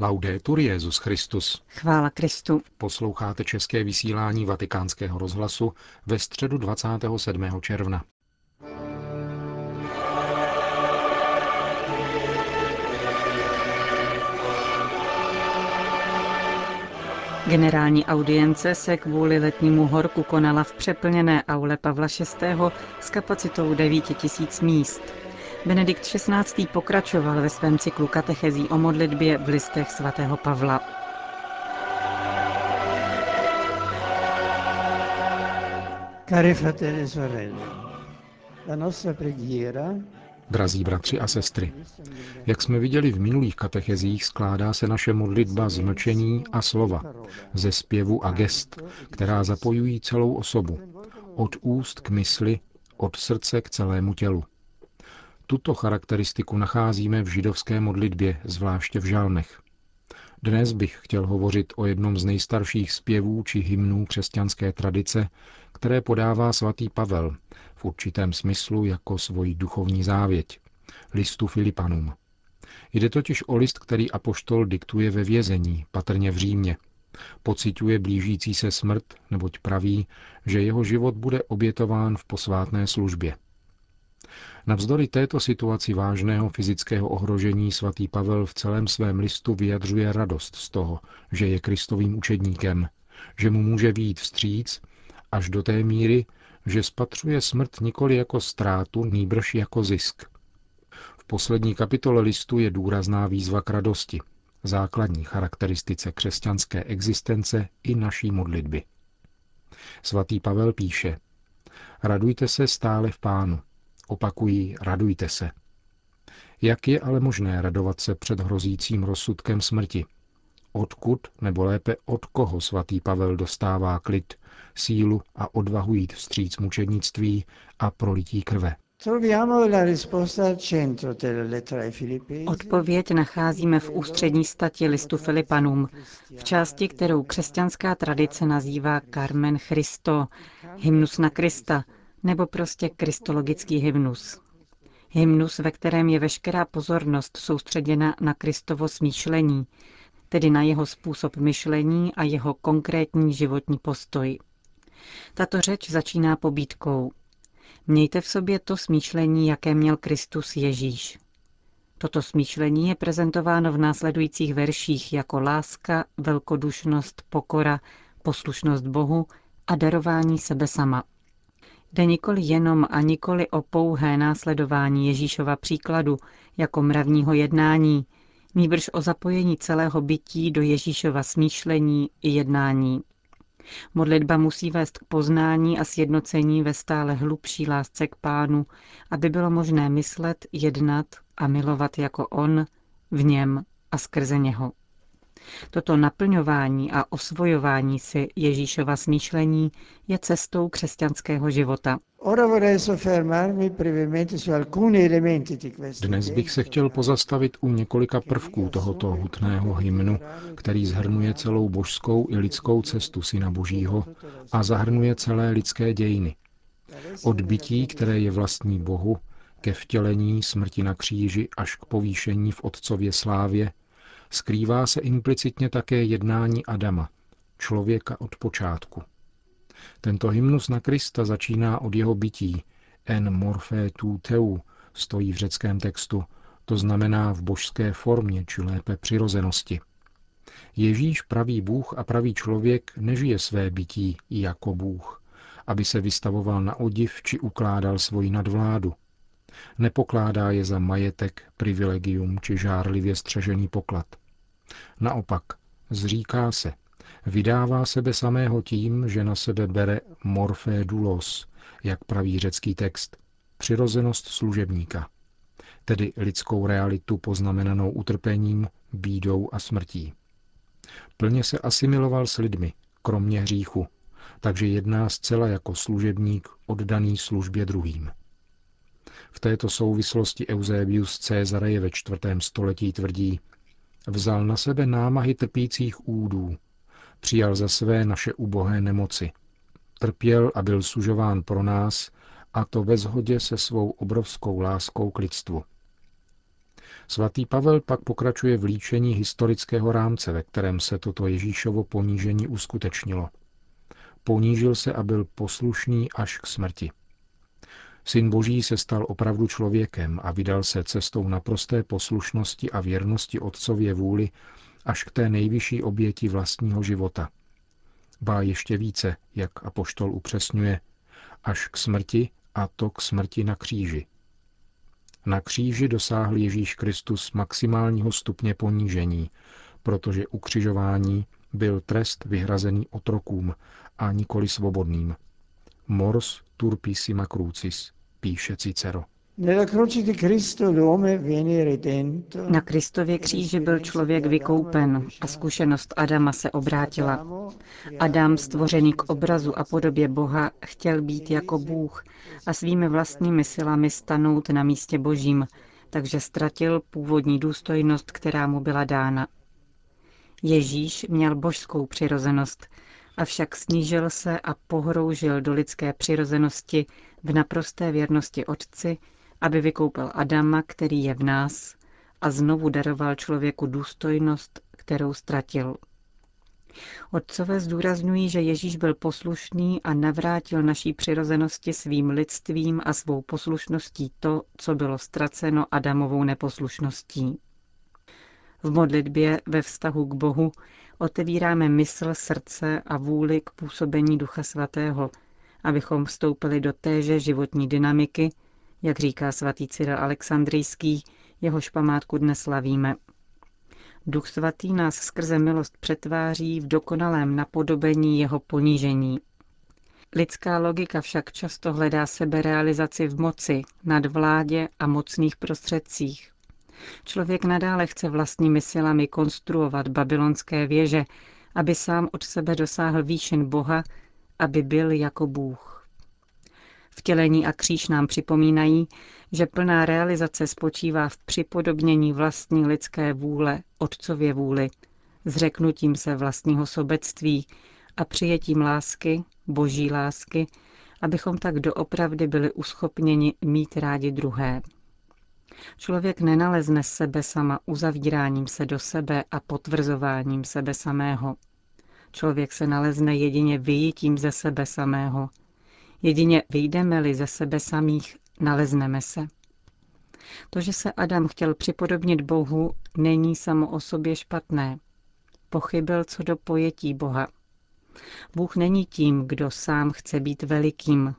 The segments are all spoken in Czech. Laudetur Jesus Christus. Chvála Kristu. Posloucháte české vysílání Vatikánského rozhlasu ve středu 27. června. Generální audience se kvůli letnímu horku konala v přeplněné aule Pavla VI. S kapacitou 9 000 míst. Benedikt XVI. Pokračoval ve svém cyklu katechezí o modlitbě v listech sv. Pavla. Cari fratelli e sorelle, la nostra preghiera. Drazí bratři a sestry, jak jsme viděli v minulých katechezích, skládá se naše modlitba z mlčení a slova, ze zpěvu a gest, která zapojují celou osobu, od úst k mysli, od srdce k celému tělu. Tuto charakteristiku nacházíme v židovské modlitbě, zvláště v žalmech. Dnes bych chtěl hovořit o jednom z nejstarších zpěvů či hymnů křesťanské tradice, které podává svatý Pavel, v určitém smyslu jako svoji duchovní závěť, listu Filipanům. Jde totiž o list, který apoštol diktuje ve vězení, patrně v Římě. Pociťuje blížící se smrt, neboť praví, že jeho život bude obětován v posvátné službě. Navzdory této situaci vážného fyzického ohrožení svatý Pavel v celém svém listu vyjadřuje radost z toho, že je Kristovým učedníkem, že mu může vyjít vstříc až do té míry, že spatřuje smrt nikoli jako ztrátu, nýbrž jako zisk. V poslední kapitole listu je důrazná výzva k radosti, základní charakteristice křesťanské existence i naší modlitby. Svatý Pavel píše: Radujte se stále v Pánu. Opakují, radujte se. Jak je ale možné radovat se před hrozícím rozsudkem smrti? Odkud, nebo lépe od koho svatý Pavel dostává klid, sílu a odvahu jít vstříc mučednictví a prolití krve? Odpověď nacházíme v ústřední stati listu Filipanům, v části, kterou křesťanská tradice nazývá Carmen Christo, hymnus na Krista, nebo prostě kristologický hymnus. Hymnus, ve kterém je veškerá pozornost soustředěna na Kristovo smýšlení, tedy na jeho způsob myšlení a jeho konkrétní životní postoj. Tato řeč začíná pobídkou: Mějte v sobě to smýšlení, jaké měl Kristus Ježíš. Toto smýšlení je prezentováno v následujících verších jako láska, velkodušnost, pokora, poslušnost Bohu a darování sebe sama. Jde nikoli jenom a nikoli o pouhé následování Ježíšova příkladu jako mravního jednání, nýbrž o zapojení celého bytí do Ježíšova smýšlení i jednání. Modlitba musí vést k poznání a sjednocení ve stále hlubší lásce k Pánu, aby bylo možné myslet, jednat a milovat jako on, v něm a skrze něho. Toto naplňování a osvojování si Ježíšova smýšlení je cestou křesťanského života. Dnes bych se chtěl pozastavit u několika prvků tohoto hutného hymnu, který shrnuje celou božskou i lidskou cestu Syna Božího a zahrnuje celé lidské dějiny. Od bytí, které je vlastní Bohu, ke vtělení, smrti na kříži až k povýšení v Otcově slávě, skrývá se implicitně také jednání Adama, člověka od počátku. Tento hymnus na Krista začíná od jeho bytí, en morphe tu teu, stojí v řeckém textu, to znamená v božské formě, či lépe přirozenosti. Ježíš, pravý Bůh a pravý člověk, nežije své bytí jako Bůh, aby se vystavoval na odiv či ukládal svoji nadvládu. Nepokládá je za majetek, privilegium či žárlivě střežený poklad. Naopak, zříká se, vydává sebe samého tím, že na sebe bere morphē doulos, jak praví řecký text, přirozenost služebníka, tedy lidskou realitu poznamenanou utrpením, bídou a smrtí. Plně se asimiloval s lidmi, kromě hříchu, takže jedná zcela jako služebník oddaný službě druhým. V této souvislosti Eusebius Césareje ve 4. století tvrdí: Vzal na sebe námahy trpících údů, přijal za své naše ubohé nemoci, trpěl a byl sužován pro nás, a to ve shodě se svou obrovskou láskou k lidstvu. Svatý Pavel pak pokračuje v líčení historického rámce, ve kterém se toto Ježíšovo ponížení uskutečnilo. Ponížil se a byl poslušný až k smrti. Syn Boží se stal opravdu člověkem a vydal se cestou naprosté poslušnosti a věrnosti Otcově vůli až k té nejvyšší oběti vlastního života. Ba ještě více, jak apoštol upřesňuje, až k smrti, a to k smrti na kříži. Na kříži dosáhl Ježíš Kristus maximálního stupně ponížení, protože ukřižování byl trest vyhrazený otrokům a nikoli svobodným. Mors turpissima crucis, píše Cicero. Na Kristově kříži byl člověk vykoupen a zkušenost Adama se obrátila. Adam, stvořený k obrazu a podobě Boha, chtěl být jako Bůh a svými vlastními silami stanout na místě Božím, takže ztratil původní důstojnost, která mu byla dána. Ježíš měl božskou přirozenost, avšak snížil se a pohroužil do lidské přirozenosti v naprosté věrnosti Otci, aby vykoupil Adama, který je v nás, a znovu daroval člověku důstojnost, kterou ztratil. Otcové zdůrazňují, že Ježíš byl poslušný a navrátil naší přirozenosti svým lidstvím a svou poslušností to, co bylo ztraceno Adamovou neposlušností. V modlitbě ve vztahu k Bohu otevíráme mysl, srdce a vůli k působení Ducha Svatého, abychom vstoupili do téže životní dynamiky, jak říká svatý Cyril Alexandrijský, jehož památku dnes slavíme. Duch Svatý nás skrze milost přetváří v dokonalém napodobení jeho ponížení. Lidská logika však často hledá seberealizaci v moci, nadvládě a mocných prostředcích. Člověk nadále chce vlastními silami konstruovat babylonské věže, aby sám od sebe dosáhl výšin Boha, aby byl jako Bůh. Vtělení a kříž nám připomínají, že plná realizace spočívá v připodobnění vlastní lidské vůle Otcově vůli, zřeknutím se vlastního sobectví a přijetím lásky, Boží lásky, abychom tak doopravdy byli uschopněni mít rádi druhé. Člověk nenalezne sebe sama uzavíráním se do sebe a potvrzováním sebe samého. Člověk se nalezne jedině vyjitím ze sebe samého. Jedině vyjdeme-li ze sebe samých, nalezneme se. To, že se Adam chtěl připodobnit Bohu, není samo o sobě špatné. Pochybil co do pojetí Boha. Bůh není tím, kdo sám chce být velikým.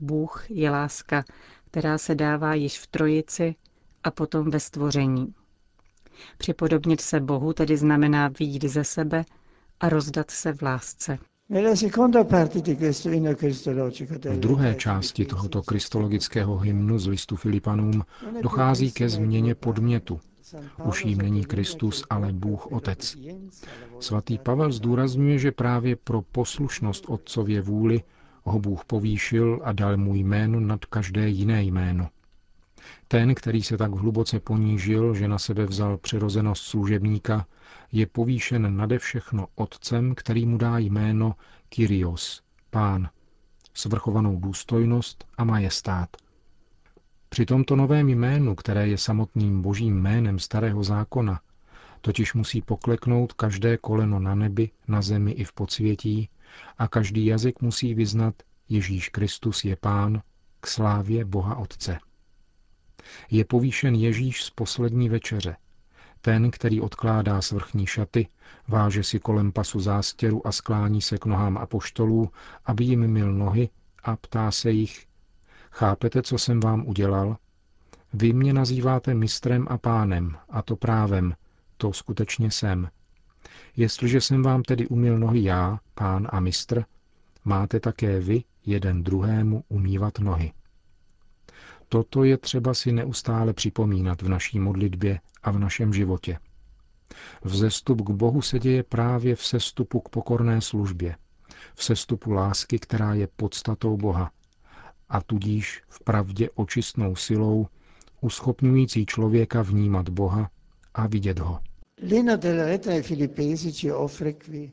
Bůh je láska, která se dává již v Trojici a potom ve stvoření. Připodobnit se Bohu tedy znamená vyjít ze sebe a rozdat se v lásce. V druhé části tohoto kristologického hymnu z listu Filipanům dochází ke změně podmětu. Už jím není Kristus, ale Bůh Otec. Svatý Pavel zdůrazňuje, že právě pro poslušnost Otcově vůli ho Bůh povýšil a dal mu jméno nad každé jiné jméno. Ten, který se tak hluboce ponížil, že na sebe vzal přirozenost služebníka, je povýšen nade všechno Otcem, který mu dá jméno Kyrios, Pán, svrchovanou důstojnost a majestát. Při tomto novém jménu, které je samotným Božím jménem Starého zákona, totiž musí pokleknout každé koleno na nebi, na zemi i v podsvětí a každý jazyk musí vyznat, Ježíš Kristus je Pán, k slávě Boha Otce. Je povýšen Ježíš z poslední večeře. Ten, který odkládá svrchní šaty, váže si kolem pasu zástěru a sklání se k nohám apoštolů, aby jim myl nohy a ptá se jich, chápete, co jsem vám udělal? Vy mě nazýváte mistrem a pánem, a to právem, to skutečně jsem. Jestliže jsem vám tedy umyl nohy já, pán a mistr, máte také vy jeden druhému umývat nohy. Toto je třeba si neustále připomínat v naší modlitbě a v našem životě. Vzestup k Bohu se děje právě v sestupu k pokorné službě, v sestupu lásky, která je podstatou Boha, a tudíž v pravdě očistnou silou, uschopňující člověka vnímat Boha a vidět ho.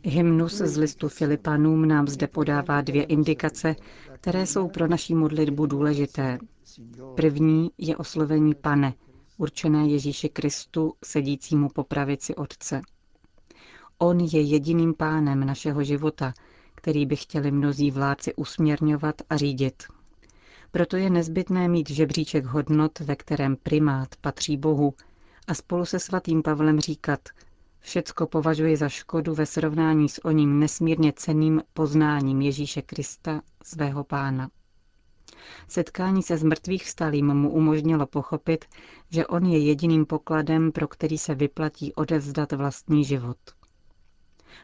Hymnus z listu Filipanům nám zde podává dvě indikace, které jsou pro naši modlitbu důležité. První je oslovení Pane, určené Ježíši Kristu, sedícímu po pravici Otce. On je jediným pánem našeho života, který by chtěli mnozí vládci usměrňovat a řídit. Proto je nezbytné mít žebříček hodnot, ve kterém primát patří Bohu, a spolu se svatým Pavlem říkat: všecko považuji za škodu ve srovnání s oním nesmírně cenným poznáním Ježíše Krista, svého Pána. Setkání se zmrtvýchvstalým mu umožnilo pochopit, že on je jediným pokladem, pro který se vyplatí odevzdat vlastní život.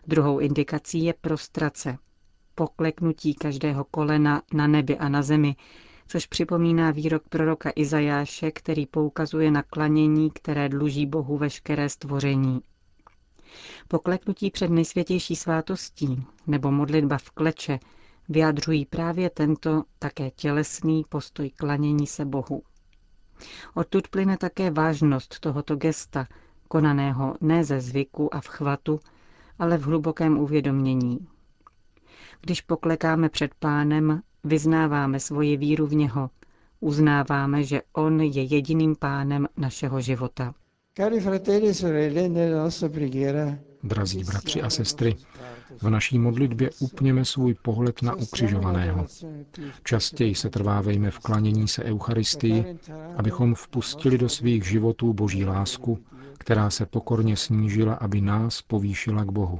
Druhou indikací je prostrace, pokleknutí každého kolena na nebi a na zemi, což připomíná výrok proroka Izajáše, který poukazuje na klanění, které dluží Bohu veškeré stvoření. Pokleknutí před nejsvětější svátostí nebo modlitba v kleče vyjadřují právě tento také tělesný postoj klanění se Bohu. Odtud plyne také vážnost tohoto gesta, konaného ne ze zvyku a vchvatu, ale v hlubokém uvědomění. Když poklekáme před Pánem, vyznáváme svoji víru v něho, uznáváme, že on je jediným pánem našeho života. Drazí bratři a sestry, v naší modlitbě upněme svůj pohled na ukřižovaného. Častěji se trvávejme v klanění se Eucharistii, abychom vpustili do svých životů Boží lásku, která se pokorně snížila, aby nás povýšila k Bohu.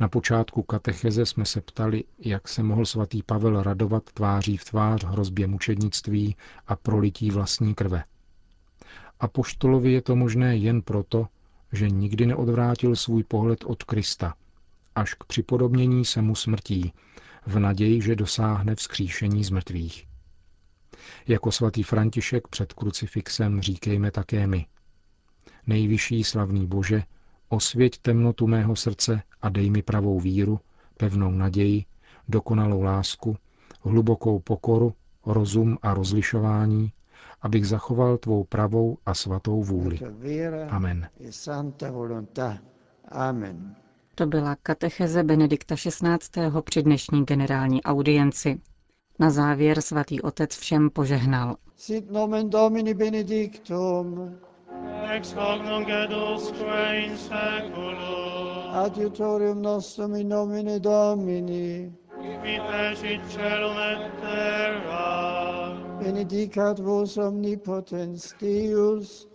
Na počátku katecheze jsme se ptali, jak se mohl svatý Pavel radovat tváří v tvář hrozbě mučednictví a prolití vlastní krve. Apoštolovi je to možné jen proto, že nikdy neodvrátil svůj pohled od Krista, až k připodobnění se mu smrtí, v naději, že dosáhne vzkříšení z mrtvých. Jako svatý František před krucifixem říkejme také my: Nejvyšší slavný Bože, osvěť temnotu mého srdce a dej mi pravou víru, pevnou naději, dokonalou lásku, hlubokou pokoru, rozum a rozlišování, abych zachoval tvou pravou a svatou vůli. Amen. To byla katecheze Benedikta XVI. Při dnešní generální audienci. Na závěr svatý otec všem požehnal. Sit nomen Domini benedictum. Ex hoc nunc et usque in seculum. Adiutorium nostrum in nomine Domini. Qui fecit caelum et terram. Benedicat vos omnipotens Deus,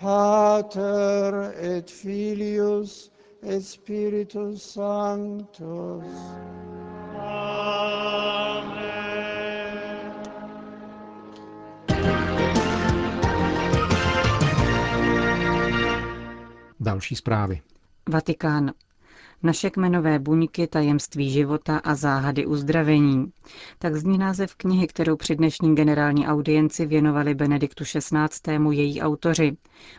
Pater et Filius et Spiritus Sanctus. Amen. Další zprávy. Vatikán. Naše kmenové buňky, tajemství života a záhady uzdravení. Tak zní název knihy, kterou při dnešní generální audienci věnovali Benediktu XVI. Její autoři.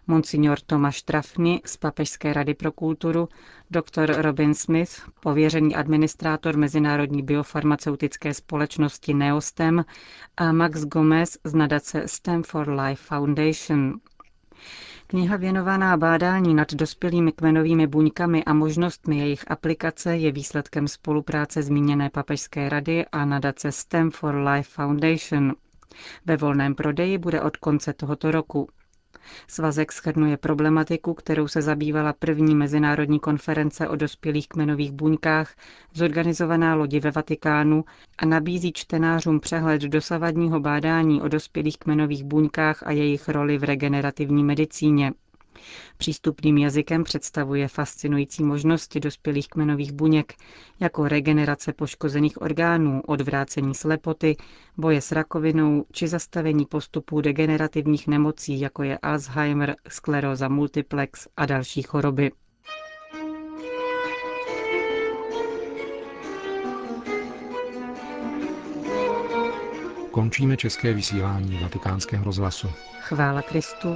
Monsignor Tomáš Trafny z Papežské rady pro kulturu, doktor Robin Smith, pověřený administrátor Mezinárodní biofarmaceutické společnosti Neostem, a Max Gomez z nadace Stem for Life Foundation. Kniha věnovaná bádání nad dospělými kmenovými buňkami a možnostmi jejich aplikace je výsledkem spolupráce zmíněné Papežské rady a nadace Stem for Life Foundation. Ve volném prodeji bude od konce tohoto roku. Svazek shrnuje problematiku, kterou se zabývala první mezinárodní konference o dospělých kmenových buňkách, zorganizovaná lodi ve Vatikánu, a nabízí čtenářům přehled dosavadního bádání o dospělých kmenových buňkách a jejich roli v regenerativní medicíně. Přístupným jazykem představuje fascinující možnosti dospělých kmenových buněk, jako regenerace poškozených orgánů, odvrácení slepoty, boje s rakovinou či zastavení postupů degenerativních nemocí, jako je Alzheimer, skleróza multiplex a další choroby. Končíme české vysílání Vatikánského rozhlasu. Chvála Kristu.